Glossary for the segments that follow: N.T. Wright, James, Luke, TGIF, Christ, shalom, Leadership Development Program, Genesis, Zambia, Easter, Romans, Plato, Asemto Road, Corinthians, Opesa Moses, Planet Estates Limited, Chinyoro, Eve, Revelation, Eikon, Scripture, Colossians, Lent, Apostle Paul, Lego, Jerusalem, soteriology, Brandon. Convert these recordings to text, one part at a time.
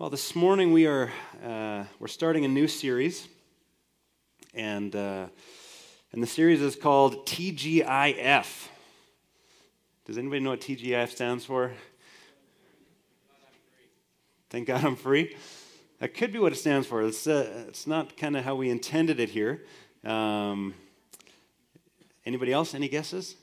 Well, this morning we are we're starting a new series, and the series is called TGIF. Does anybody know what TGIF stands for? Thank God I'm free. That could be what it stands for. It's not kind of how we intended it here. Anybody else? Any guesses?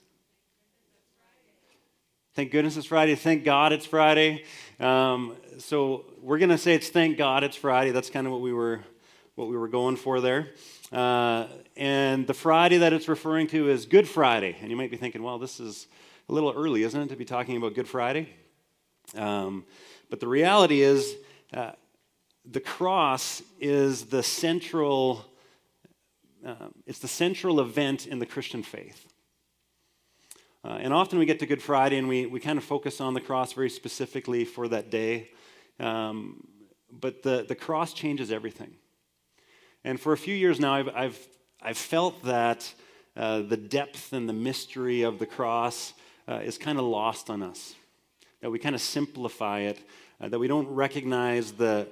Thank goodness it's Friday. Thank God it's Friday. So we're going to say it's thank God it's Friday. That's kind of what we were going for there. And the Friday that it's referring to is Good Friday. And you might be thinking, well, this is a little early, isn't it, to be talking about Good Friday? But the reality is the cross is the central. It's the central event in the Christian faith. And often we get to Good Friday and we kind of focus on the cross very specifically for that day. But the cross changes everything. And for a few years now, I've felt that the depth and the mystery of the cross is kind of lost on us. That we kind of simplify it. That we don't recognize the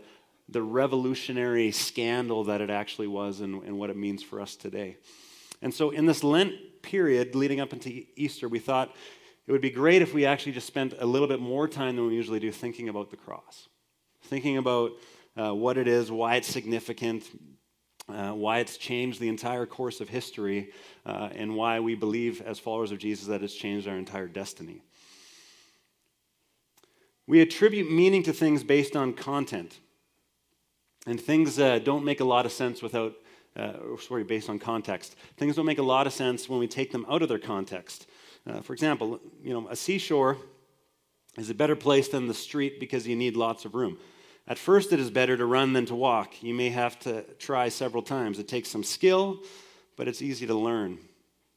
revolutionary scandal that it actually was and what it means for us today. And so in this Lent period leading up into Easter, we thought it would be great if we actually just spent a little bit more time than we usually do thinking about the cross, thinking about what it is, why it's significant, why it's changed the entire course of history, and why we believe as followers of Jesus that it's changed our entire destiny. We attribute meaning to things based on content, and things don't make a lot of sense without based on context. Things don't make a lot of sense when we take them out of their context. For example, a seashore is a better place than the street because you need lots of room. At first, it is better to run than to walk. You may have to try several times. It takes some skill, but it's easy to learn.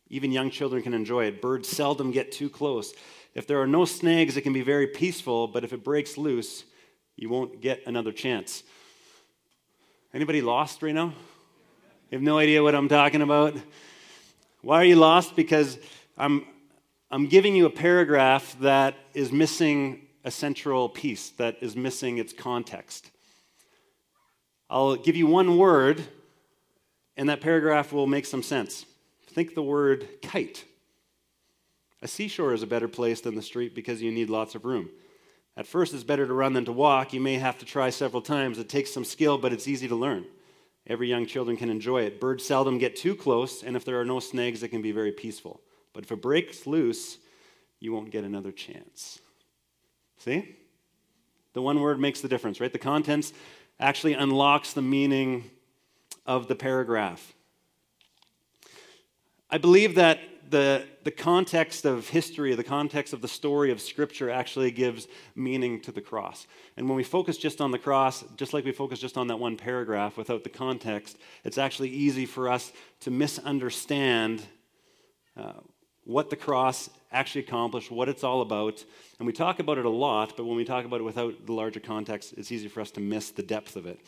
Even young children can enjoy it. Birds seldom get too close. If there are no snags, it can be very peaceful, but if it breaks loose, you won't get another chance. Anybody lost right now? You have no idea what I'm talking about. Why are you lost? Because I'm giving you a paragraph that is missing a central piece, that is missing its context. I'll give you one word, and that paragraph will make some sense. Think the word kite. A seashore is a better place than the street because you need lots of room. At first, it's better to run than to walk. You may have to try several times. It takes some skill, but it's easy to learn. Every young children can enjoy it. Birds seldom get too close, and if there are no snags, it can be very peaceful. But if it breaks loose, you won't get another chance. See? The one word makes the difference, right? The contents actually unlocks the meaning of the paragraph. I believe that the context of history, the context of the story of Scripture actually gives meaning to the cross. And when we focus just on the cross, just like we focus just on that one paragraph without the context, it's actually easy for us to misunderstand what the cross actually accomplished, what it's all about. And we talk about it a lot, but when we talk about it without the larger context, it's easy for us to miss the depth of it.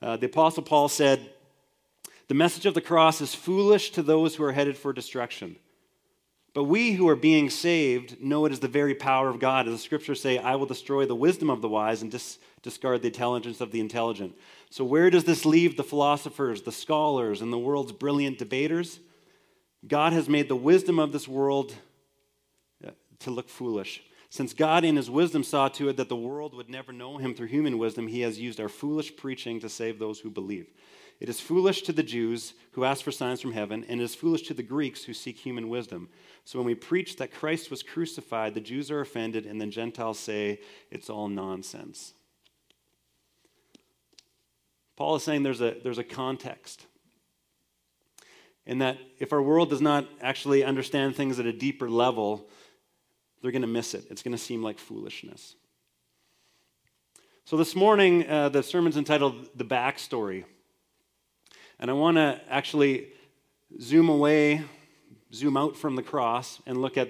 The Apostle Paul said, "The message of the cross is foolish to those who are headed for destruction. But we who are being saved know it is the very power of God. As the Scriptures say, I will destroy the wisdom of the wise and discard the intelligence of the intelligent." So where does this leave the philosophers, the scholars, and the world's brilliant debaters? God has made the wisdom of this world to look foolish. Since God in his wisdom saw to it that the world would never know him through human wisdom, he has used our foolish preaching to save those who believe. It is foolish to the Jews who ask for signs from heaven, and it is foolish to the Greeks who seek human wisdom. So when we preach that Christ was crucified, the Jews are offended, and then Gentiles say it's all nonsense. Paul is saying there's a context. And that if our world does not actually understand things at a deeper level, they're going to miss it. It's going to seem like foolishness. So this morning, the sermon's entitled The Backstory. And I want to actually zoom out from the cross and look at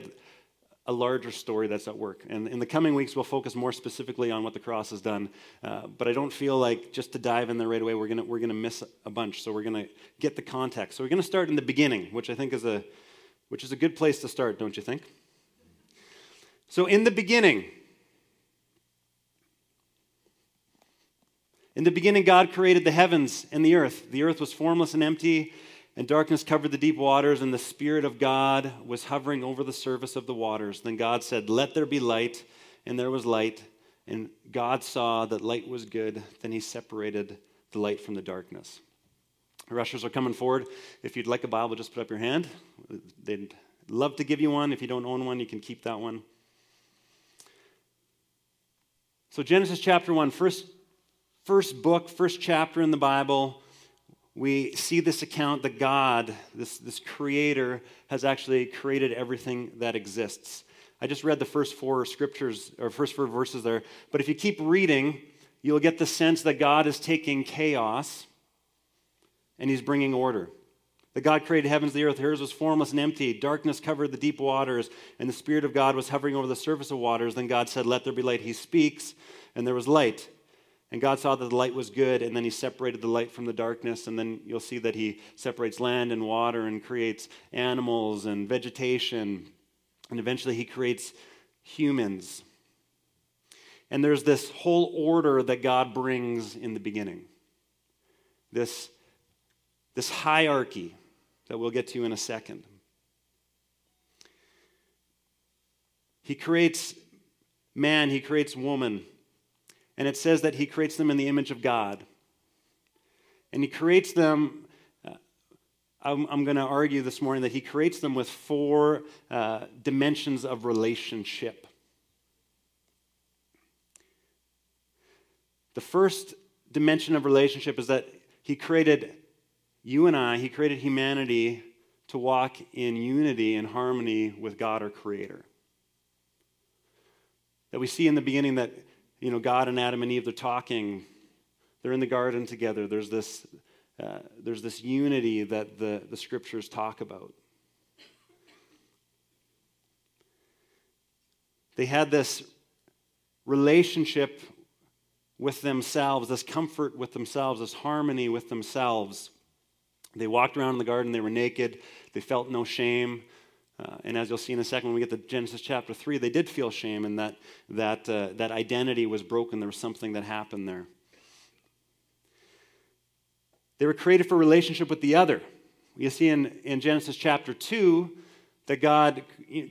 a larger story that's at work. And in the coming weeks, we'll focus more specifically on what the cross has done. But I don't feel like just to dive in there right away, we're gonna miss a bunch. So we're gonna get the context. So we're gonna start in the beginning, which I think is a good place to start, don't you think? So in the beginning, In the beginning, God created the heavens and the earth. The earth was formless and empty, and darkness covered the deep waters, and the Spirit of God was hovering over the surface of the waters. Then God said, "Let there be light," and there was light. And God saw that light was good. Then he separated the light from the darkness. Rushers are coming forward. If you'd like a Bible, just put up your hand. They'd love to give you one. If you don't own one, you can keep that one. So Genesis chapter 1, first book, first chapter in the Bible, we see this account that God, this creator, has actually created everything that exists. I just read the first four verses there. But if you keep reading, you'll get the sense that God is taking chaos and he's bringing order. That God created heavens, the earth, hers was formless and empty. Darkness covered the deep waters, and the Spirit of God was hovering over the surface of waters. Then God said, "Let there be light." He speaks, and there was light. And God saw that the light was good, and then he separated the light from the darkness. And then you'll see that he separates land and water and creates animals and vegetation. And eventually he creates humans. And there's this whole order that God brings in the beginning. This hierarchy that we'll get to in a second. He creates man, he creates woman, and it says that he creates them in the image of God. And he creates them, I'm going to argue this morning that he creates them with four dimensions of relationship. The first dimension of relationship is that he created you and I, he created humanity to walk in unity and harmony with God, our Creator. That we see in the beginning that, God and Adam and Eve, they're talking. They're in the garden together. There's this unity that the Scriptures talk about. They had this relationship with themselves, this comfort with themselves, this harmony with themselves. They walked around in the garden, they were naked, they felt no shame. And as you'll see in a second, when we get to Genesis chapter 3, they did feel shame, and that identity was broken. There was something that happened there. They were created for relationship with the other. You see in Genesis chapter 2 that God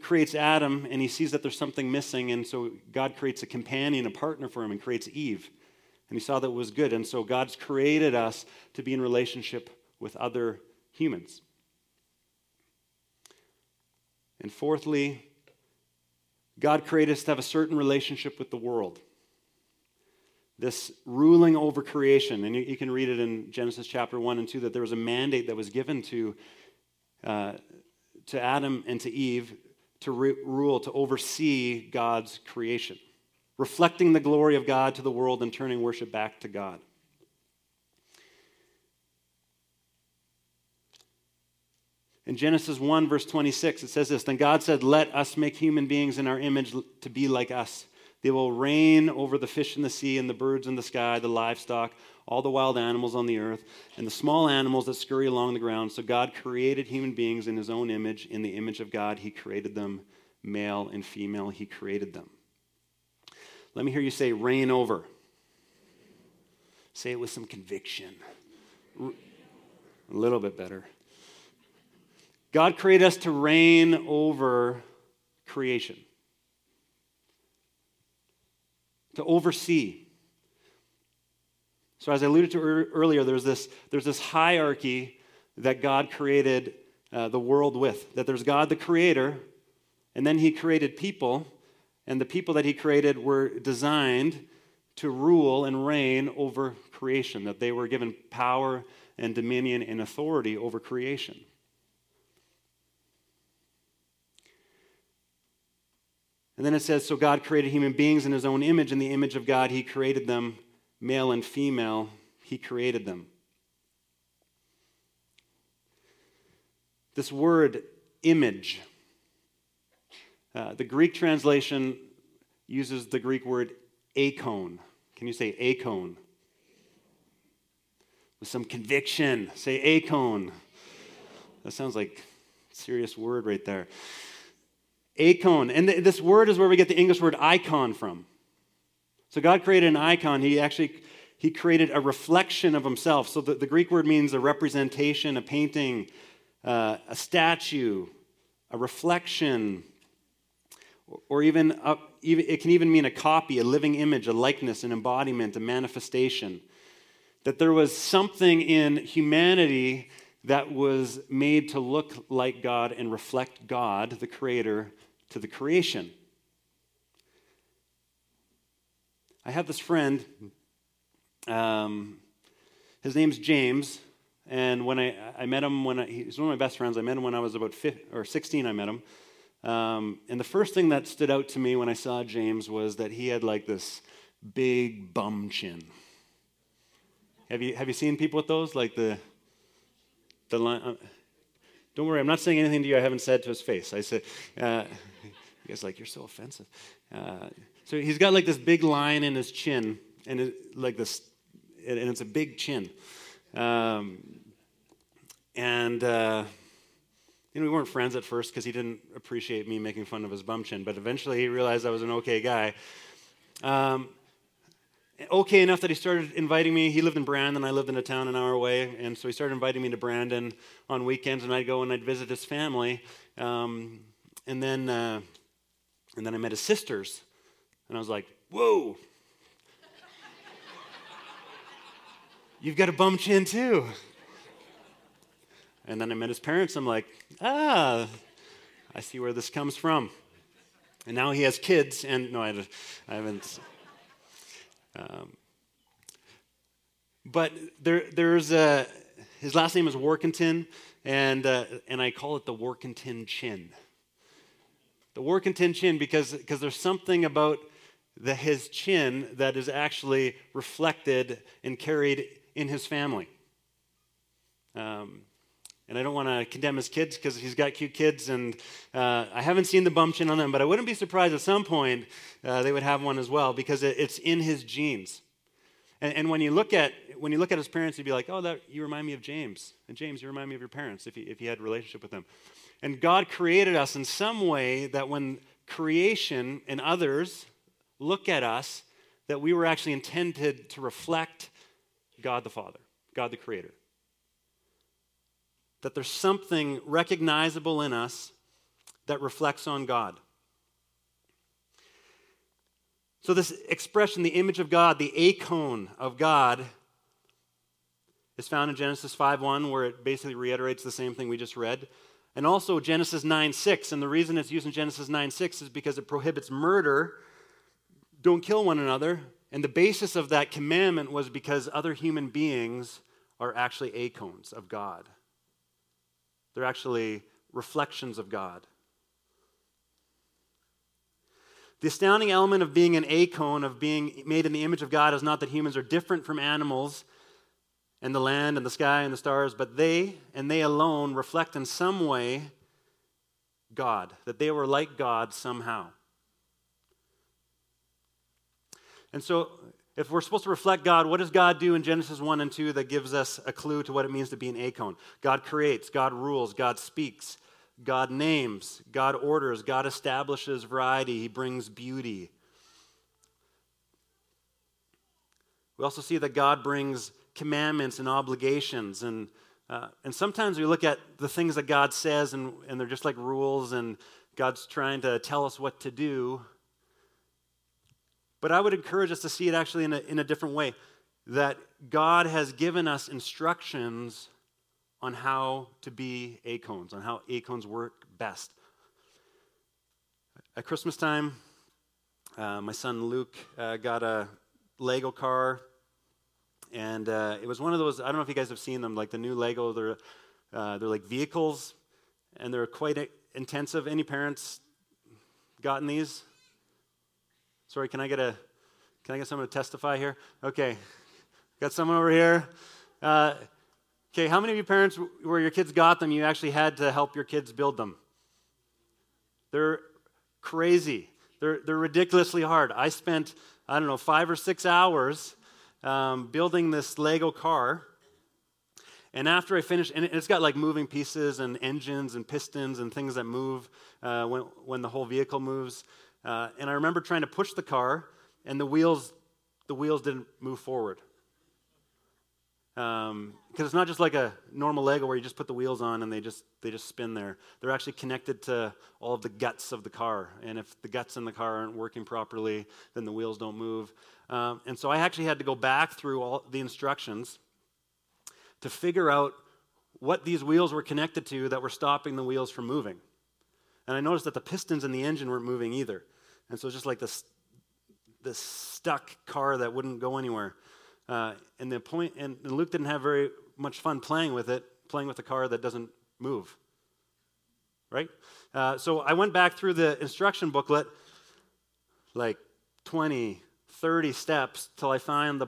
creates Adam, and he sees that there's something missing, and so God creates a companion, a partner for him, and creates Eve. And he saw that it was good, and so God's created us to be in relationship with other humans. And fourthly, God created us to have a certain relationship with the world. This ruling over creation, and you can read it in Genesis chapter 1 and 2, that there was a mandate that was given to Adam and to Eve to rule, to oversee God's creation, reflecting the glory of God to the world and turning worship back to God. In Genesis 1, verse 26, it says this, "Then God said, 'Let us make human beings in our image to be like us. They will reign over the fish in the sea and the birds in the sky, the livestock, all the wild animals on the earth, and the small animals that scurry along the ground.' So God created human beings in his own image. In the image of God, he created them. Male and female, he created them." Let me hear you say, "Reign over." Say it with some conviction. A little bit better. God created us to reign over creation, to oversee. So as I alluded to earlier, there's this hierarchy that God created the world with, that there's God the Creator, and then he created people, and the people that he created were designed to rule and reign over creation, that they were given power and dominion and authority over creation. And then it says, so God created human beings in his own image. In the image of God, he created them. Male and female, he created them. This word, image. The Greek translation uses the Greek word Eikon. Can you say Eikon? With some conviction, say Eikon. That sounds like a serious word right there. Eikon. And this word is where we get the English word icon from. So God created an icon. He actually he created a reflection of himself. So the Greek word means a representation, a painting, a statue, a reflection, or even it can even mean a copy, a living image, a likeness, an embodiment, a manifestation. That there was something in humanity that was made to look like God and reflect God, the Creator, to the creation. I have this friend, his name's James, and when I met him, he's one of my best friends. I met him when I was about 16, I met him. And the first thing that stood out to me when I saw James was that he had like this big bum chin. Have you seen people with those? Like the line, don't worry, I'm not saying anything to you I haven't said to his face. I said, you guys are like, you're so offensive. So he's got like this big line in his chin, and it's a big chin. We weren't friends at first because he didn't appreciate me making fun of his bum chin, but eventually he realized I was an okay guy. Okay enough that he started inviting me. He lived in Brandon. I lived in a town an hour away, and so he started inviting me to Brandon on weekends, and I'd go and I'd visit his family. And then I met his sisters, and I was like, whoa, you've got a bum chin too. And then I met his parents. I'm like, I see where this comes from. And now he has kids, and no, I haven't. But there's his last name is Warkentin, and I call it the Warkentin chin. The Warkentin chin because there's something about his chin that is actually reflected and carried in his family. And I don't want to condemn his kids because he's got cute kids, and I haven't seen the bum chin on them, but I wouldn't be surprised at some point they would have one as well because it's in his genes. And when you look at his parents, you'd be like, you remind me of James, and James, you remind me of your parents if you had a relationship with them. And God created us in some way that when creation and others look at us, that we were actually intended to reflect God the Father, God the Creator. That there's something recognizable in us that reflects on God. So this expression, the image of God, the Eikon of God, is found in Genesis 5:1, where it basically reiterates the same thing we just read. And also Genesis 9:6, and the reason it's used in Genesis 9:6 is because it prohibits murder, don't kill one another, and the basis of that commandment was because other human beings are actually Eikons of God. They're actually reflections of God. The astounding element of being an Eikon, of being made in the image of God, is not that humans are different from animals and the land and the sky and the stars, but they and they alone reflect in some way God, that they were like God somehow. And so, if we're supposed to reflect God, what does God do in Genesis 1 and 2 that gives us a clue to what it means to be an Eikon? God creates, God rules, God speaks, God names, God orders, God establishes variety, He brings beauty. We also see that God brings commandments and obligations, and sometimes we look at the things that God says, and they're just like rules, and God's trying to tell us what to do. But I would encourage us to see it actually in a different way, that God has given us instructions on how to be Eikons, on how Eikons work best. At Christmas time, my son Luke got a Lego car, and it was one of those, I don't know if you guys have seen them, like the new Lego, they're like vehicles, and they're quite intensive. Any parents gotten these? Sorry, can I get someone to testify here? Okay, got someone over here. Okay, how many of you parents, where your kids got them, you actually had to help your kids build them? They're crazy. They're ridiculously hard. I spent 5 or 6 hours building this Lego car, and after I finished, and it's got like moving pieces and engines and pistons and things that move when the whole vehicle moves. And I remember trying to push the car, and the wheels didn't move forward. Because it's not just like a normal Lego where you just put the wheels on and they just spin there. They're actually connected to all of the guts of the car. And if the guts in the car aren't working properly, then the wheels don't move. And so I actually had to go back through all the instructions to figure out what these wheels were connected to that were stopping the wheels from moving. And I noticed that the pistons in the engine weren't moving either. And so it's just like this stuck car that wouldn't go anywhere. And Luke didn't have very much fun playing with a car that doesn't move, right? So I went back through the instruction booklet, like 20, 30 steps, till I found the,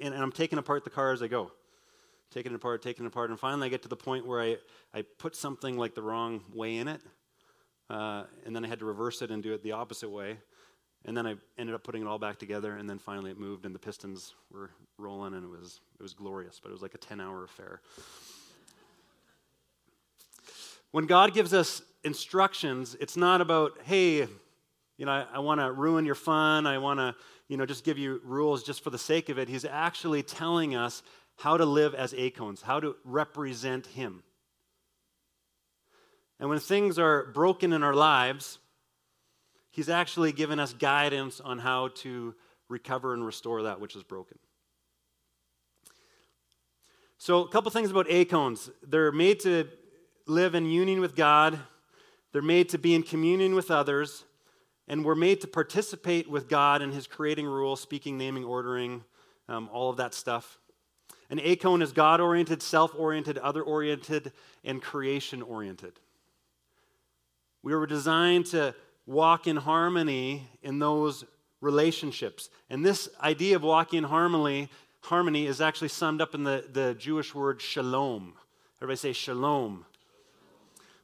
and I'm taking apart the car as I go, taking it apart, and finally I get to the point where I put something like the wrong way in it, and then I had to reverse it and do it the opposite way. And then I ended up putting it all back together, and then finally it moved, and the pistons were rolling, and it was glorious, but it was like a 10-hour affair. When God gives us instructions, it's not about, hey, you know, I want to ruin your fun, I want to, you know, just give you rules just for the sake of it. He's actually telling us how to live as Eikons, how to represent Him. And when things are broken in our lives, He's actually given us guidance on how to recover and restore that which is broken. So a couple things about Eikons. They're made to live in union with God. They're made to be in communion with others. And we're made to participate with God in His creating rule, speaking, naming, ordering, all of that stuff. An Eikon is God-oriented, self-oriented, other-oriented, and creation-oriented. We were designed to walk in harmony in those relationships. And this idea of walking in harmony is actually summed up in the Jewish word shalom. Everybody say shalom.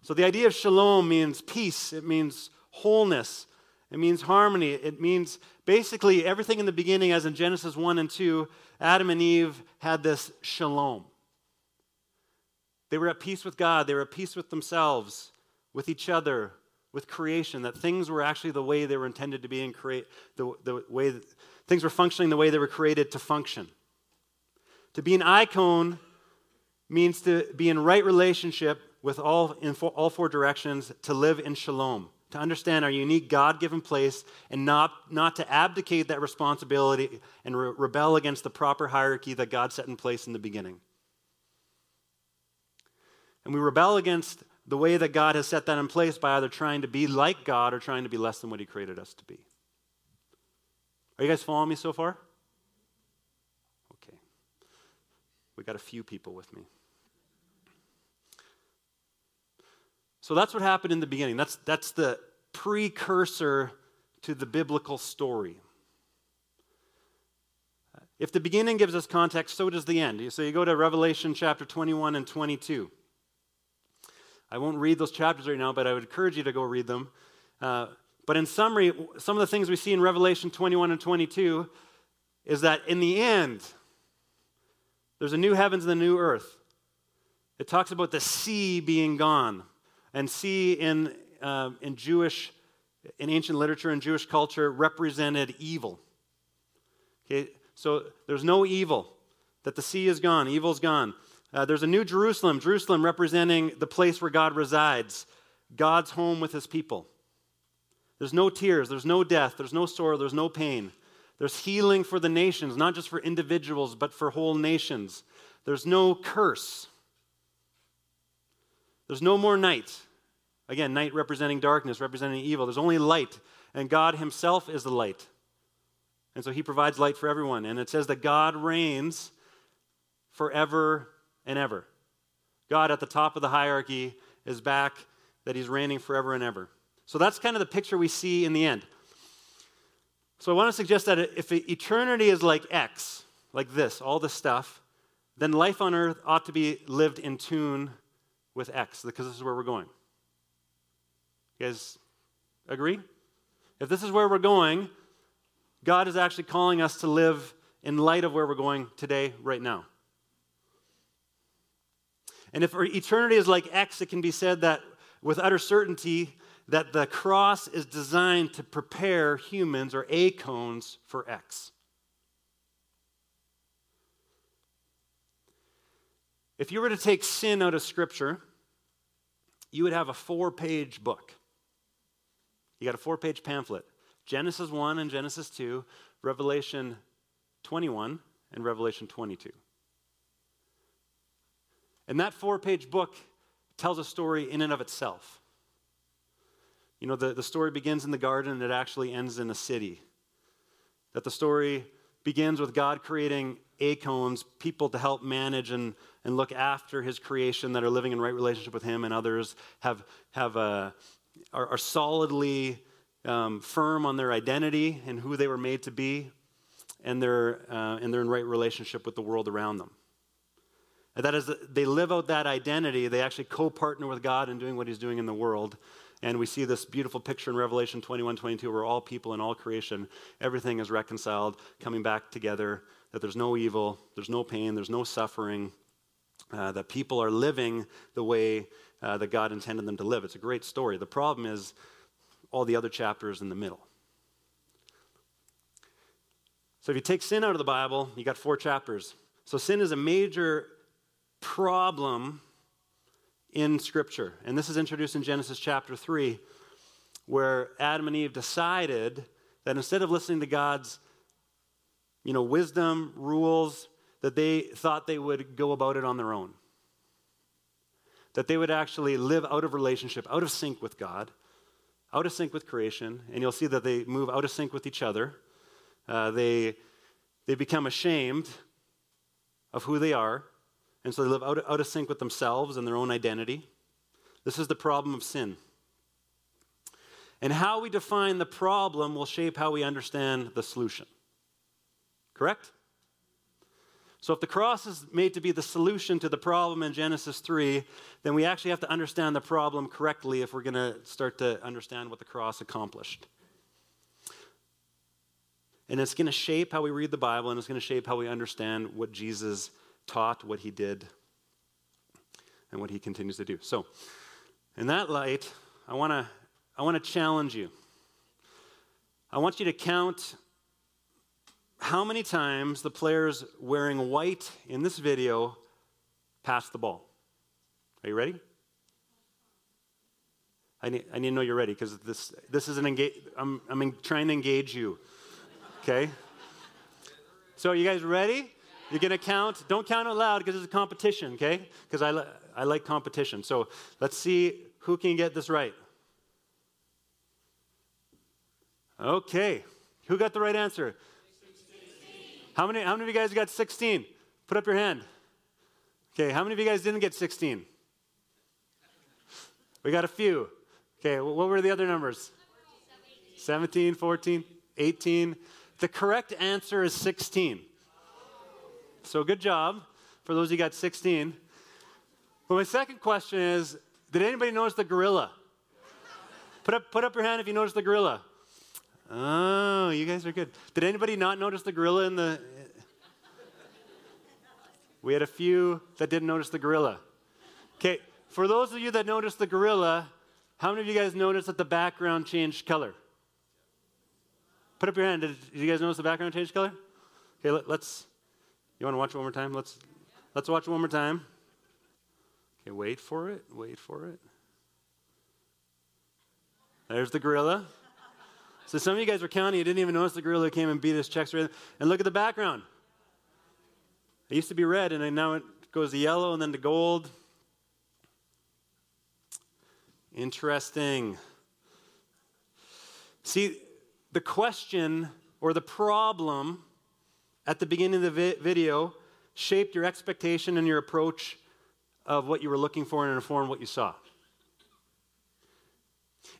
So the idea of shalom means peace. It means wholeness. It means harmony. It means basically everything in the beginning, as in Genesis 1 and 2, Adam and Eve had this shalom. They were at peace with God. They were at peace with themselves, with each other, with creation, that things were actually the way they were intended to be and create, the way that things were functioning the way they were created to function. To be an Eikon means to be in right relationship with all four directions, to live in shalom, to understand our unique God-given place and not to abdicate that responsibility and rebel against the proper hierarchy that God set in place in the beginning. And we rebel against the way that God has set that in place by either trying to be like God or trying to be less than what He created us to be. Are you guys following me so far? Okay. We got a few people with me. So that's what happened in the beginning. That's the precursor to the biblical story. If the beginning gives us context, so does the end. So you go to Revelation chapter 21 and 22. I won't read those chapters right now, but I would encourage you to go read them. But in summary, some of the things we see in Revelation 21 and 22 is that in the end, there's a new heavens and a new earth. It talks about the sea being gone. And sea in ancient literature and Jewish culture represented evil. Okay, so there's no evil, that the sea is gone, evil's gone. There's a new Jerusalem, Jerusalem representing the place where God resides, God's home with His people. There's no tears, there's no death, there's no sorrow, there's no pain. There's healing for the nations, not just for individuals, but for whole nations. There's no curse. There's no more night. Again, night representing darkness, representing evil. There's only light, and God Himself is the light. And so He provides light for everyone. And it says that God reigns forever and ever. God at the top of the hierarchy is back, that He's reigning forever and ever. So that's kind of the picture we see in the end. So I want to suggest that if eternity is like X, like this, all this stuff, then life on earth ought to be lived in tune with X, because this is where we're going. You guys agree? If this is where we're going, God is actually calling us to live in light of where we're going today, right now. And if eternity is like X, it can be said that with utter certainty that the cross is designed to prepare humans or Eikons for X. If you were to take sin out of Scripture, you would have a 4-page book. You got a 4-page pamphlet. Genesis 1 and Genesis 2, Revelation 21 and Revelation 22. And that 4-page book tells a story in and of itself. You know, the story begins in the garden and it actually ends in a city. That the story begins with God creating Eikons, people to help manage and look after his creation that are living in right relationship with him, and others are solidly firm on their identity and who they were made to be, and they're in right relationship with the world around them. And that is, they live out that identity. They actually co-partner with God in doing what he's doing in the world. And we see this beautiful picture in Revelation 21:22, where all people and all creation, everything is reconciled, coming back together, that there's no evil, there's no pain, there's no suffering, that people are living the way that God intended them to live. It's a great story. The problem is all the other chapters in the middle. So if you take sin out of the Bible, you got 4 chapters. So sin is a major problem in Scripture. And this is introduced in Genesis chapter 3, where Adam and Eve decided that instead of listening to God's, wisdom, rules, that they thought they would go about it on their own. That they would actually live out of relationship, out of sync with God, out of sync with creation, and you'll see that they move out of sync with each other. They become ashamed of who they are. And so they live out of sync with themselves and their own identity. This is the problem of sin. And how we define the problem will shape how we understand the solution. Correct? So if the cross is made to be the solution to the problem in Genesis 3, then we actually have to understand the problem correctly if we're going to start to understand what the cross accomplished. And it's going to shape how we read the Bible, and it's going to shape how we understand what Jesus taught, what he did, and what he continues to do. So, in that light, I want to challenge you. I want you to count how many times the players wearing white in this video passed the ball. Are you ready? I need to know you're ready, because this is an engage. I'm trying to engage you. Okay. So, are you guys ready? You're going to count. Don't count out loud because it's a competition, okay? Because I like competition. So let's see who can get this right. Okay. Who got the right answer? 16. How many of you guys got 16? Put up your hand. Okay. How many of you guys didn't get 16? We got a few. Okay. What were the other numbers? 17, 14, 18. The correct answer is 16. So good job for those who got 16. But my second question is, did anybody notice the gorilla? Put up your hand if you noticed the gorilla. Oh, you guys are good. Did anybody not notice the gorilla in the... We had a few that didn't notice the gorilla. Okay, for those of you that noticed the gorilla, how many of you guys noticed that the background changed color? Put up your hand. Did you guys notice the background changed color? Okay, let's... You want to watch it one more time? Let's watch it one more time. Okay, wait for it. There's the gorilla. So some of you guys were counting. You didn't even notice the gorilla came and beat his checks. And look at the background. It used to be red, and now it goes to yellow and then to gold. Interesting. See, the question or the problem at the beginning of the video shaped your expectation and your approach of what you were looking for and informed what you saw.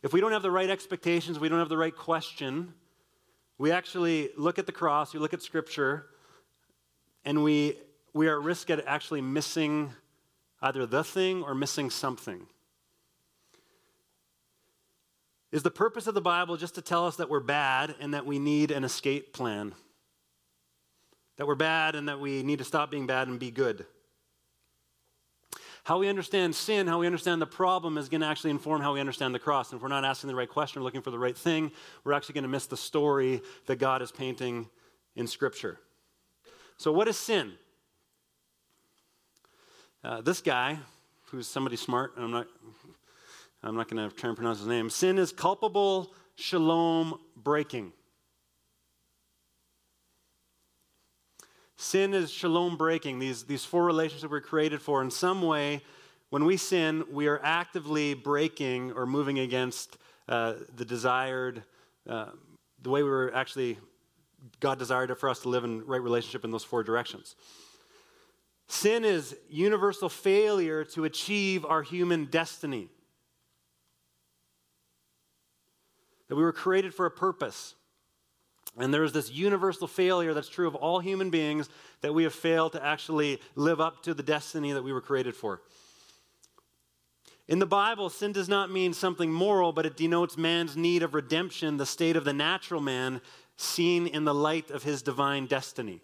If we don't have the right expectations, we don't have the right question, we actually look at the cross, we look at Scripture, and we are at risk at actually missing either the thing or missing something. Is the purpose of the Bible just to tell us that we're bad and that we need an escape plan? That we're bad and that we need to stop being bad and be good. How we understand sin, how we understand the problem is going to actually inform how we understand the cross. And if we're not asking the right question or looking for the right thing, we're actually going to miss the story that God is painting in Scripture. So what is sin? This guy, who's somebody smart, and I'm not going to try and pronounce his name. Sin is culpable shalom breaking. Sin is shalom breaking. These four relationships were created for. In some way, when we sin, we are actively breaking or moving against the desired, the way we were actually, God desired it for us to live in right relationship in those four directions. Sin is universal failure to achieve our human destiny. That we were created for a purpose. And there is this universal failure that's true of all human beings, that we have failed to actually live up to the destiny that we were created for. In the Bible, sin does not mean something moral, but it denotes man's need of redemption, the state of the natural man seen in the light of his divine destiny.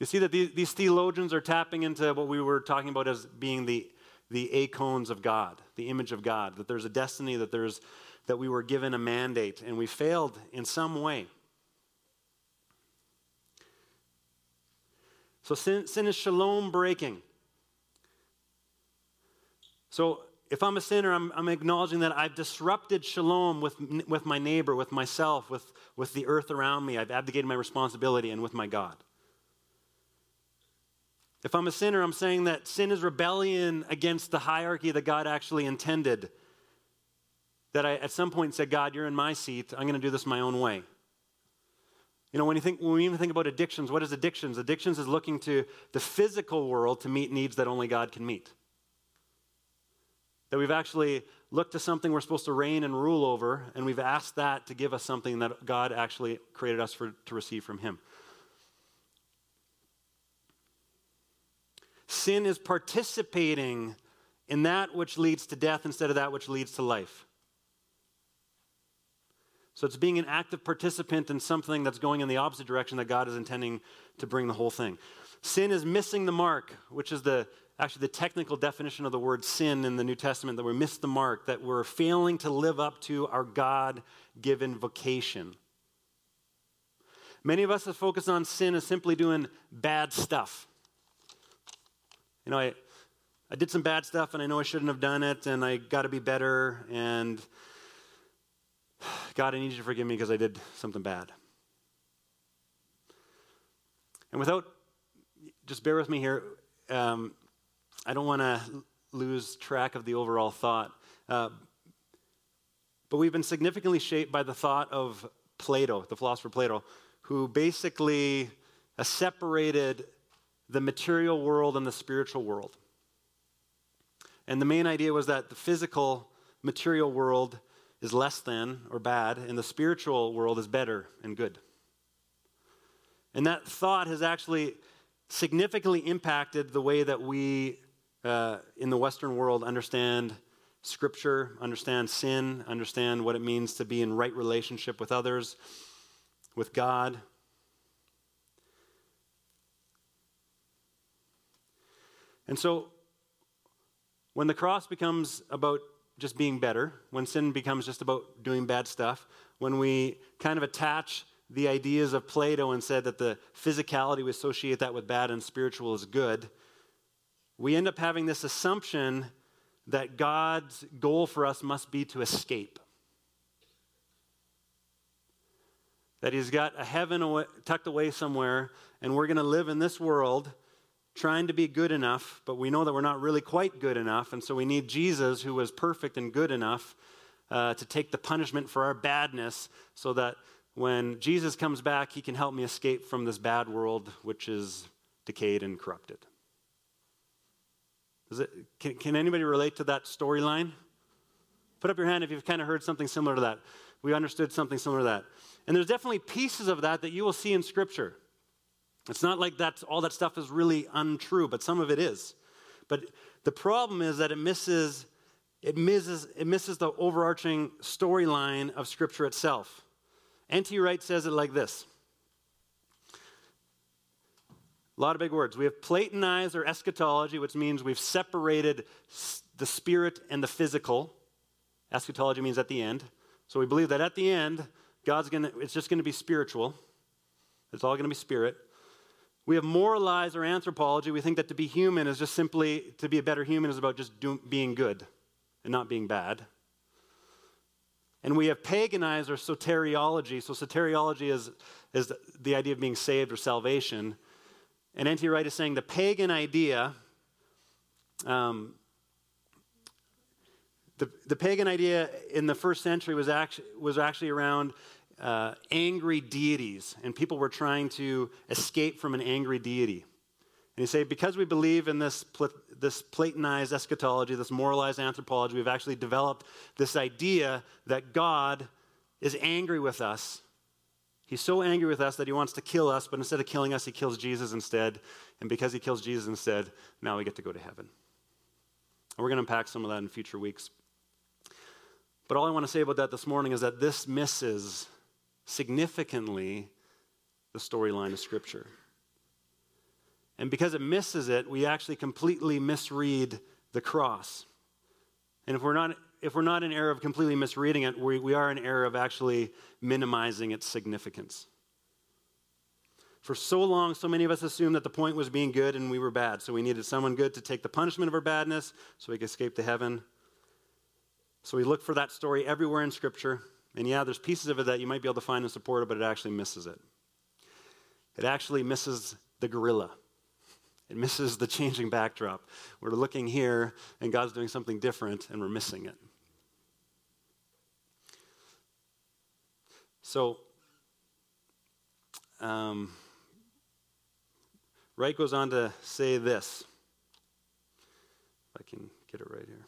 You see that these theologians are tapping into what we were talking about as being the Eikons of God, the image of God, that there's a destiny, that we were given a mandate, and we failed in some way. So sin is shalom breaking. So if I'm a sinner, I'm acknowledging that I've disrupted shalom with my neighbor, with myself, with the earth around me. I've abdicated my responsibility and with my God. If I'm a sinner, I'm saying that sin is rebellion against the hierarchy that God actually intended. That I, at some point, said, God, you're in my seat. I'm going to do this my own way. You know, when we even think about addictions, what is addictions? Addictions is looking to the physical world to meet needs that only God can meet. That we've actually looked to something we're supposed to reign and rule over, and we've asked that to give us something that God actually created us to receive from Him. Sin is participating in that which leads to death instead of that which leads to life. So it's being an active participant in something that's going in the opposite direction that God is intending to bring the whole thing. Sin is missing the mark, which is actually the technical definition of the word sin in the New Testament, that we miss the mark, that we're failing to live up to our God-given vocation. Many of us have focused on sin as simply doing bad stuff. You know, I did some bad stuff, and I know I shouldn't have done it, and I got to be better, and God, I need you to forgive me because I did something bad. And just bear with me here, I don't want to lose track of the overall thought, but we've been significantly shaped by the thought of Plato, the philosopher Plato, who basically separated the material world and the spiritual world. And the main idea was that the physical, material world is less than or bad, and the spiritual world is better and good. And that thought has actually significantly impacted the way that we, in the Western world, understand Scripture, understand sin, understand what it means to be in right relationship with others, with God. And so, when the cross becomes about just being better, when sin becomes just about doing bad stuff, when we kind of attach the ideas of Plato and said that the physicality, we associate that with bad and spiritual is good, we end up having this assumption that God's goal for us must be to escape. That He's got a heaven tucked away somewhere, and we're going to live in this world trying to be good enough, but we know that we're not really quite good enough, and so we need Jesus, who was perfect and good enough, to take the punishment for our badness, so that when Jesus comes back, He can help me escape from this bad world, which is decayed and corrupted. Can anybody relate to that storyline? Put up your hand if you've kind of heard something similar to that. We understood something similar to that. And there's definitely pieces of that that you will see in Scripture. It's not like that's all that stuff is really untrue, but some of it is. But the problem is that it misses the overarching storyline of Scripture itself. N.T. Wright says it like this. A lot of big words. We have Platonized our eschatology, which means we've separated the spirit and the physical. Eschatology means at the end. So we believe that at the end, it's just going to be spiritual. It's all going to be spirit. We have moralized our anthropology. We think that to be human is just simply, to be a better human is about just being good and not being bad. And we have paganized our soteriology. So soteriology is the idea of being saved or salvation. And N.T. Wright is saying the pagan idea, the pagan idea in the first century was actually around angry deities, and people were trying to escape from an angry deity. And you say, because we believe in this Platonized eschatology, this moralized anthropology, we've actually developed this idea that God is angry with us. He's so angry with us that he wants to kill us, but instead of killing us, he kills Jesus instead. And because he kills Jesus instead, now we get to go to heaven. And we're going to unpack some of that in future weeks. But all I want to say about that this morning is that this misses significantly the storyline of Scripture. And because it misses it, we actually completely misread the cross. And if we're not in error of completely misreading it, we are in error of actually minimizing its significance. For so long, so many of us assumed that the point was being good and we were bad. So we needed someone good to take the punishment of our badness so we could escape to heaven. So we look for that story everywhere in Scripture. And yeah, there's pieces of it that you might be able to find and support it, but it actually misses it. It actually misses the gorilla. It misses the changing backdrop. We're looking here, and God's doing something different, and we're missing it. So, Wright goes on to say this. If I can get it right here.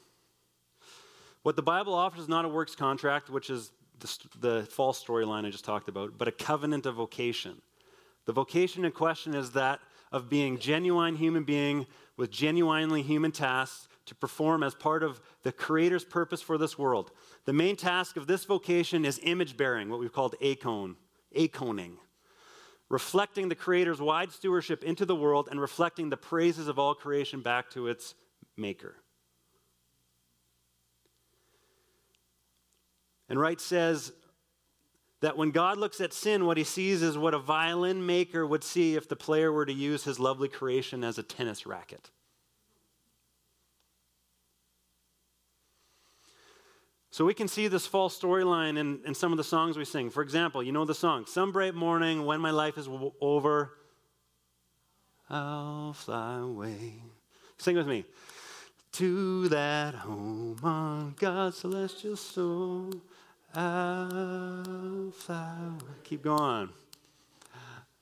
What the Bible offers is not a works contract, which is the false storyline I just talked about, but a covenant of vocation. The vocation in question is that of being genuine human being with genuinely human tasks to perform as part of the Creator's purpose for this world. The main task of this vocation is image-bearing, what we've called Eikoning, reflecting the Creator's wide stewardship into the world and reflecting the praises of all creation back to its Maker. And Wright says that when God looks at sin, what he sees is what a violin maker would see if the player were to use his lovely creation as a tennis racket. So we can see this false storyline in some of the songs we sing. For example, you know the song, "Some Bright Morning, When My Life Is Over, I'll Fly Away." Sing with me. To that home on God's celestial soul, I'll fly away. Keep going.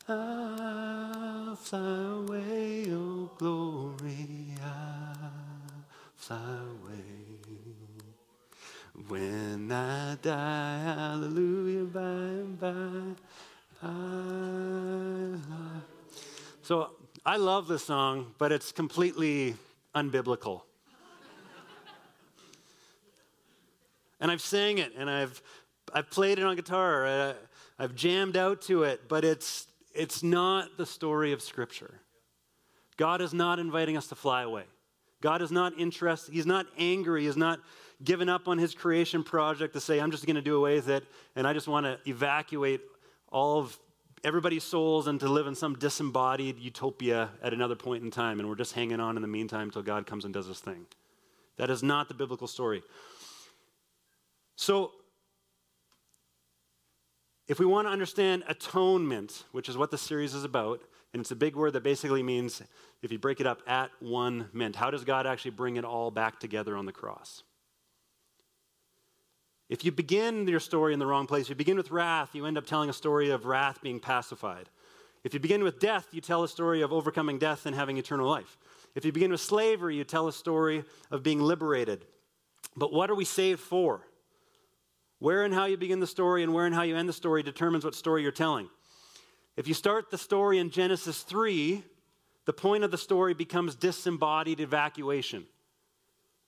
I'll fly away, oh glory, I'll fly away. When I die, hallelujah, by and by, So I love this song, but it's completely unbiblical. And I've sang it, and I've played it on guitar. I've jammed out to it, but it's not the story of Scripture. God is not inviting us to fly away. God is not interested. He's not angry. He's not giving up on his creation project to say, I'm just going to do away with it, and I just want to evacuate all of everybody's souls and to live in some disembodied utopia at another point in time, and we're just hanging on in the meantime until God comes and does his thing. That is not the biblical story. So, if we want to understand atonement, which is what the series is about, and it's a big word that basically means, if you break it up, at one meant. How does God actually bring it all back together on the cross? If you begin your story in the wrong place, if you begin with wrath, you end up telling a story of wrath being pacified. If you begin with death, you tell a story of overcoming death and having eternal life. If you begin with slavery, you tell a story of being liberated. But what are we saved for? Where and how you begin the story and where and how you end the story determines what story you're telling. If you start the story in Genesis 3, the point of the story becomes disembodied evacuation.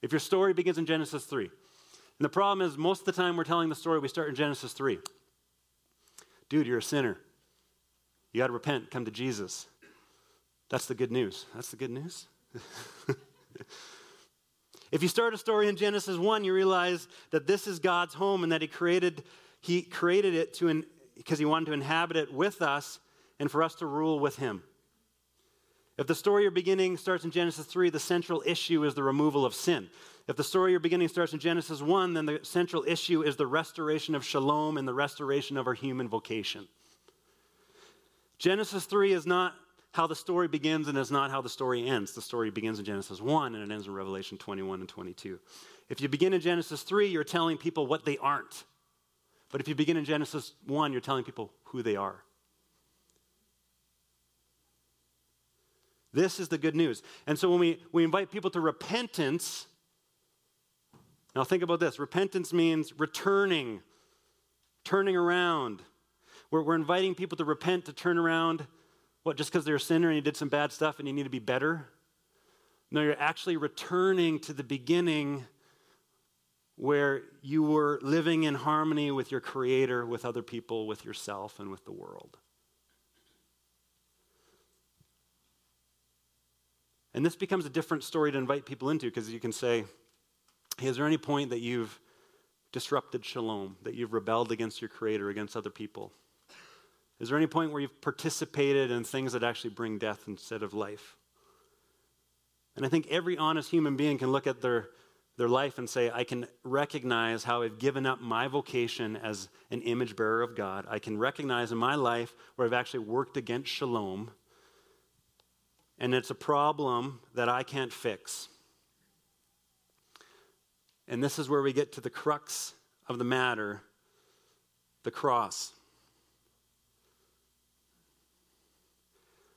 If your story begins in Genesis 3. And the problem is most of the time we're telling the story, we start in Genesis 3. Dude, you're a sinner. You got to repent, come to Jesus. That's the good news. That's the good news. If you start a story in Genesis 1, you realize that this is God's home and that he created it because he wanted to inhabit it with us and for us to rule with him. If the story you're beginning starts in Genesis 3, the central issue is the removal of sin. If the story you're beginning starts in Genesis 1, then the central issue is the restoration of shalom and the restoration of our human vocation. Genesis 3 is not how the story begins and is not how the story ends. The story begins in Genesis 1 and it ends in Revelation 21 and 22. If you begin in Genesis 3, you're telling people what they aren't. But if you begin in Genesis 1, you're telling people who they are. This is the good news. And so when we invite people to repentance, now think about this. Repentance means returning, turning around. We're inviting people to repent, to turn around. What, just because they're a sinner and you did some bad stuff and you need to be better? No, you're actually returning to the beginning where you were living in harmony with your Creator, with other people, with yourself, and with the world. And this becomes a different story to invite people into, because you can say, hey, is there any point that you've disrupted shalom, that you've rebelled against your Creator, against other people? Is there any point where you've participated in things that actually bring death instead of life? And I think every honest human being can look at their life and say, I can recognize how I've given up my vocation as an image bearer of God. I can recognize in my life where I've actually worked against shalom, and it's a problem that I can't fix. And this is where we get to the crux of the matter, the cross.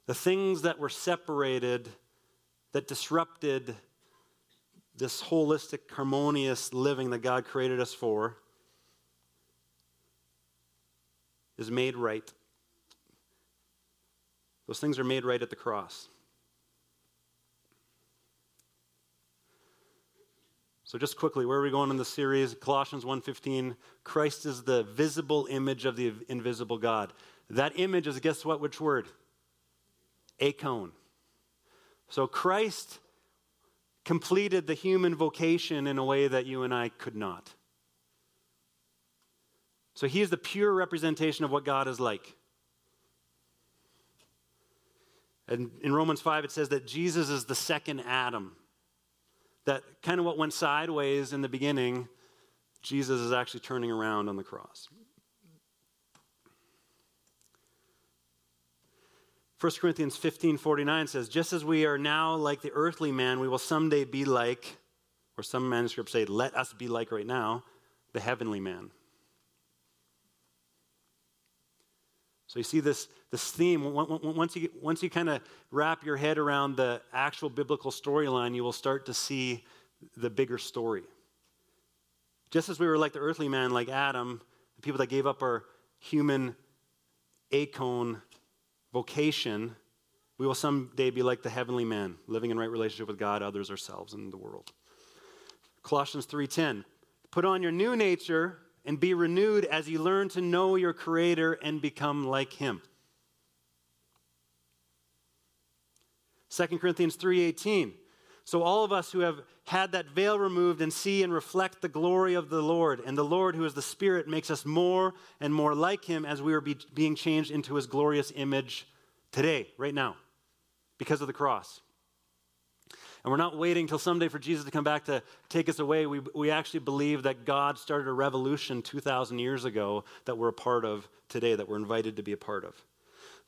The things that were separated, that disrupted this holistic, harmonious living that God created us for, is made right. Those things are made right at the cross. So just quickly, where are we going in the series? Colossians 1:15, Christ is the visible image of the invisible God. That image is, guess what, which word? Eikon. So Christ completed the human vocation in a way that you and I could not. So he is the pure representation of what God is like. And in Romans 5, it says that Jesus is the second Adam. That kind of what went sideways in the beginning, Jesus is actually turning around on the cross. 1 Corinthians 15:49 says, just as we are now like the earthly man, we will someday be like, or some manuscripts say, let us be like right now, the heavenly man. So you see this theme. Once you kind of wrap your head around the actual biblical storyline, you will start to see the bigger story. Just as we were like the earthly man, like Adam, the people that gave up our human Eikon vocation, we will someday be like the heavenly man, living in right relationship with God, others, ourselves, and the world. Colossians 3:10, put on your new nature and be renewed as you learn to know your Creator and become like him. 2 Corinthians 3:18, so all of us who have had that veil removed and see and reflect the glory of the Lord, and the Lord who is the Spirit makes us more and more like him as we are being changed into his glorious image today, right now, because of the cross. And we're not waiting till someday for Jesus to come back to take us away. We actually believe that God started a revolution 2,000 years ago that we're a part of today, that we're invited to be a part of.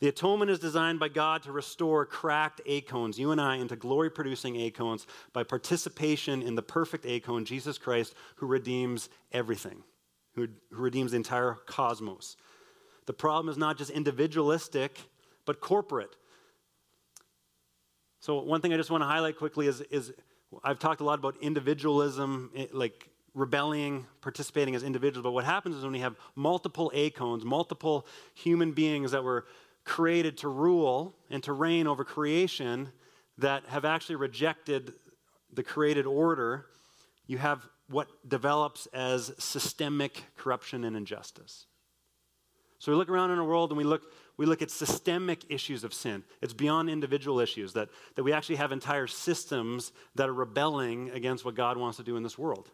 The atonement is designed by God to restore cracked Eikons, you and I, into glory-producing Eikons by participation in the perfect Eikon, Jesus Christ, who redeems everything, who redeems the entire cosmos. The problem is not just individualistic, but corporate. So one thing I just want to highlight quickly is I've talked a lot about individualism, like rebelling, participating as individuals, but what happens is when we have multiple Eikons, multiple human beings that were created to rule and to reign over creation that have actually rejected the created order, you have what develops as systemic corruption and injustice. So we look around in our world and we look at systemic issues of sin. It's beyond individual issues, that we actually have entire systems that are rebelling against what God wants to do in this world.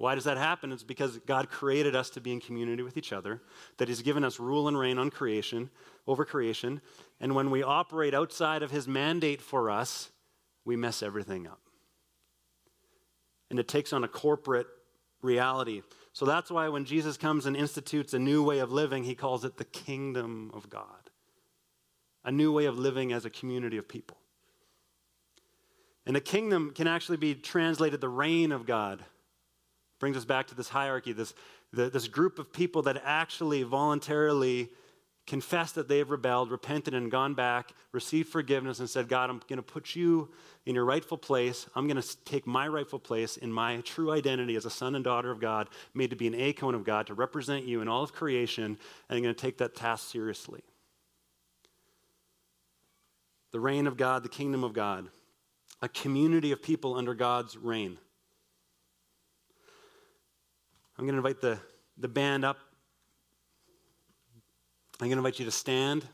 Why does that happen? It's because God created us to be in community with each other, that he's given us rule and reign on creation, over creation, and when we operate outside of his mandate for us, we mess everything up. And it takes on a corporate reality. So that's why when Jesus comes and institutes a new way of living, he calls it the kingdom of God. A new way of living as a community of people. And the kingdom can actually be translated the reign of God. Brings us back to this hierarchy, this group of people that actually voluntarily confess that they've rebelled, repented and gone back, received forgiveness and said, God, I'm going to put you in your rightful place. I'm going to take my rightful place in my true identity as a son and daughter of God, made to be an Eikon of God, to represent you in all of creation, and I'm going to take that task seriously. The reign of God, the kingdom of God, a community of people under God's reign. I'm going to invite the band up. I'm going to invite you to stand.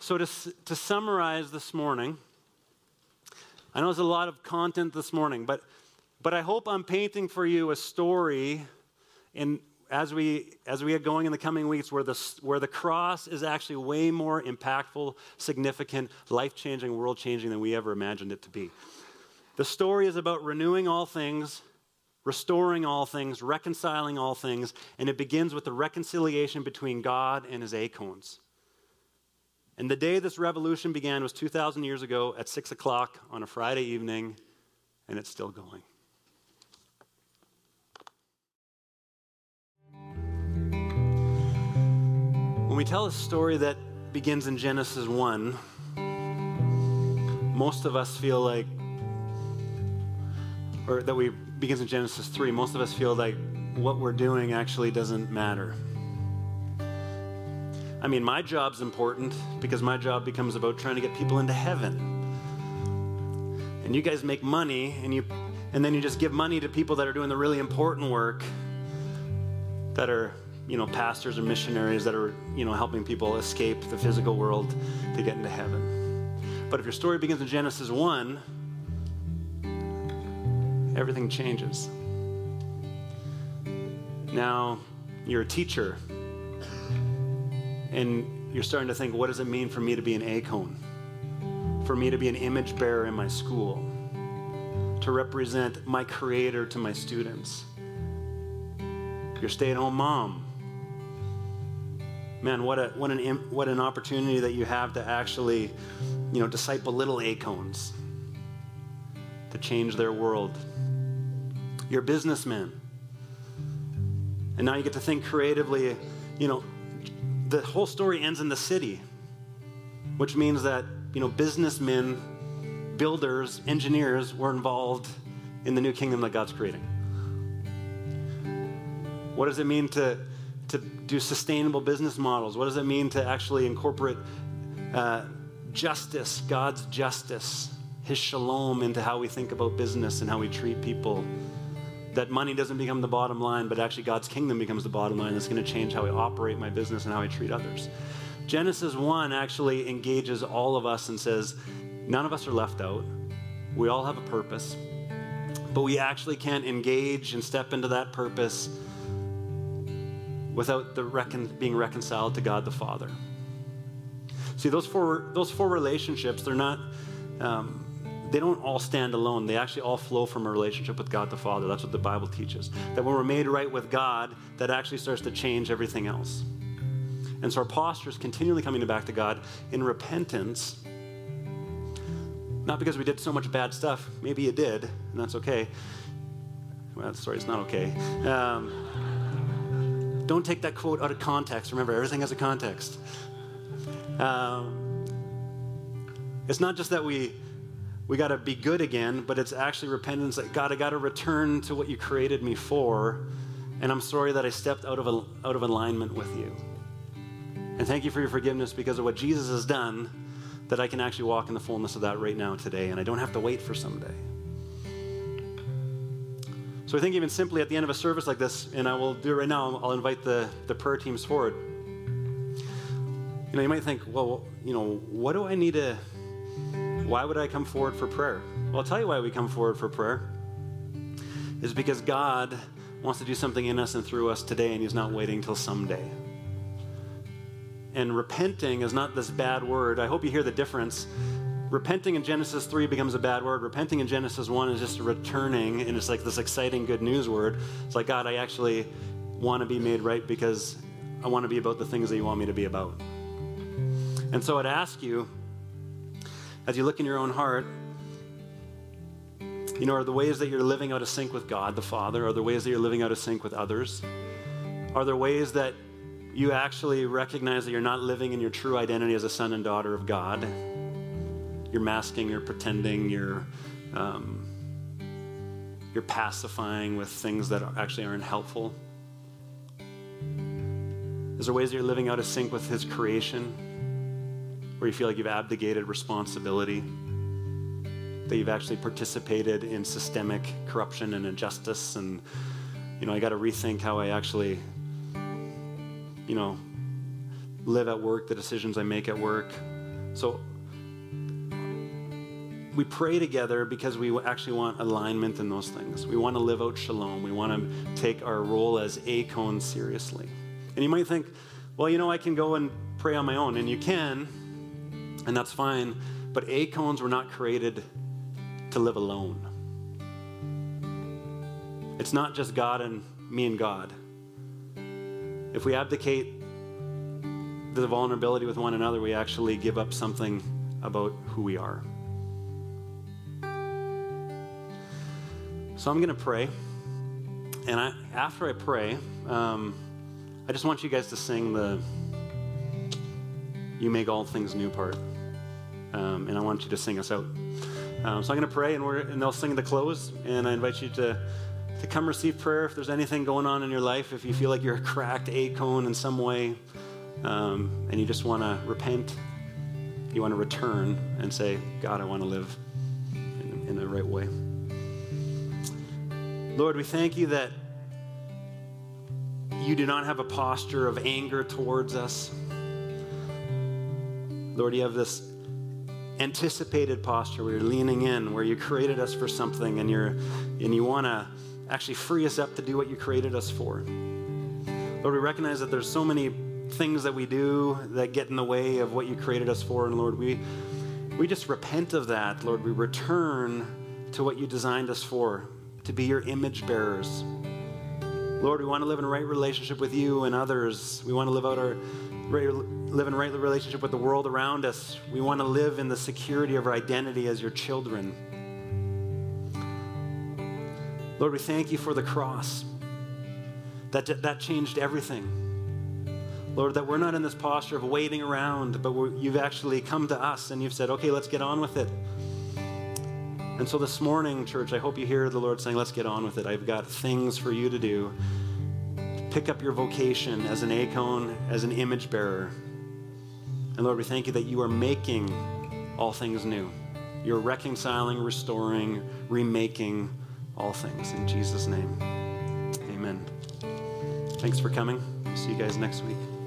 So to summarize this morning, I know there's a lot of content this morning, but I hope I'm painting for you a story in as we are going in the coming weeks where the cross is actually way more impactful, significant, life-changing, world-changing than we ever imagined it to be. The story is about renewing all things, restoring all things, reconciling all things, and it begins with the reconciliation between God and his Eikons. And the day this revolution began was 2,000 years ago at 6 o'clock on a Friday evening, and it's still going. When we tell a story that begins in Genesis 1, most of us feel like, or that we begins in Genesis 3, most of us feel like what we're doing actually doesn't matter. I mean, my job's important because my job becomes about trying to get people into heaven. And you guys make money and then you just give money to people that are doing the really important work that are, pastors or missionaries that are, helping people escape the physical world to get into heaven. But if your story begins in Genesis 1, everything changes. Now you're a teacher and you're starting to think, what does it mean for me to be an Eikon? For me to be an image bearer in my school? To represent my creator to my students? Your stay-at-home mom. Man, what an opportunity that you have to actually, disciple little Eikons to change their world. You're a businessman. And now you get to think creatively. The whole story ends in the city, which means that, businessmen, builders, engineers were involved in the new kingdom that God's creating. What does it mean to do sustainable business models? What does it mean to actually incorporate justice, God's justice, his shalom into how we think about business and how we treat people? That money doesn't become the bottom line, but actually God's kingdom becomes the bottom line. That's going to change how I operate my business and how I treat others. Genesis 1 actually engages all of us and says, none of us are left out. We all have a purpose, but we actually can't engage and step into that purpose without being reconciled to God the Father. See, those four relationships, they're not... They don't all stand alone. They actually all flow from a relationship with God the Father. That's what the Bible teaches. That when we're made right with God, that actually starts to change everything else. And so our posture is continually coming back to God in repentance. Not because we did so much bad stuff. Maybe you did, and that's okay. Well, sorry, it's not okay. Don't take that quote out of context. Remember, everything has a context. It's not just that we got to be good again, but it's actually repentance that, God, I got to return to what you created me for, and I'm sorry that I stepped out of alignment with you. And thank you for your forgiveness because of what Jesus has done, that I can actually walk in the fullness of that right now today, and I don't have to wait for someday. So I think even simply at the end of a service like this, and I will do it right now, I'll invite the prayer teams forward. You might think, what do I need to... Why would I come forward for prayer? Well, I'll tell you why we come forward for prayer. It's because God wants to do something in us and through us today, and he's not waiting till someday. And repenting is not this bad word. I hope you hear the difference. Repenting in Genesis 3 becomes a bad word. Repenting in Genesis 1 is just returning, and it's like this exciting good news word. It's like, God, I actually want to be made right because I want to be about the things that you want me to be about. And so I'd ask you, as you look in your own heart, you know, are the ways that you're living out of sync with God the Father? Are there ways that you're living out of sync with others? Are there ways that you actually recognize that you're not living in your true identity as a son and daughter of God? You're masking, you're pretending, you're pacifying with things that actually aren't helpful. Is there ways that you're living out of sync with his creation, where you feel like you've abdicated responsibility, that you've actually participated in systemic corruption and injustice? And, you know, I got to rethink how I actually, you know, live at work, the decisions I make at work. So we pray together because we actually want alignment in those things. We want to live out shalom. We want to take our role as Eikon seriously. And you might think, well, you know, I can go and pray on my own. And you can, and that's fine. But Eikons were not created to live alone. It's not just God and me and God. If we abdicate the vulnerability with one another, we actually give up something about who we are. So I'm going to pray, and after I pray, I just want you guys to sing the "You Make All Things New" part, and I want you to sing us out. So I'm going to pray, and they'll sing the close, and I invite you to come receive prayer. If there's anything going on in your life, if you feel like you're a cracked Eikon in some way, and you just want to repent, you want to return and say, God, I want to live in the right way. Lord, we thank you that you do not have a posture of anger towards us. Lord, you have this anticipated posture where you're leaning in, where you created us for something, and you want to actually free us up to do what you created us for. Lord, we recognize that there's so many things that we do that get in the way of what you created us for, and Lord, we just repent of that. Lord, we return to what you designed us for, to be your image bearers. Lord, we want to live in right relationship with you and others. We want to live in right relationship with the world around us. We want to live in the security of our identity as your children. Lord, we thank you for the cross. That changed everything. Lord, that we're not in this posture of waiting around, but you've actually come to us and you've said, okay, let's get on with it. And so this morning, church, I hope you hear the Lord saying, let's get on with it. I've got things for you to do. Pick up your vocation as an Eikon, as an image bearer. And Lord, we thank you that you are making all things new. You're reconciling, restoring, remaking all things. In Jesus' name, amen. Thanks for coming. See you guys next week.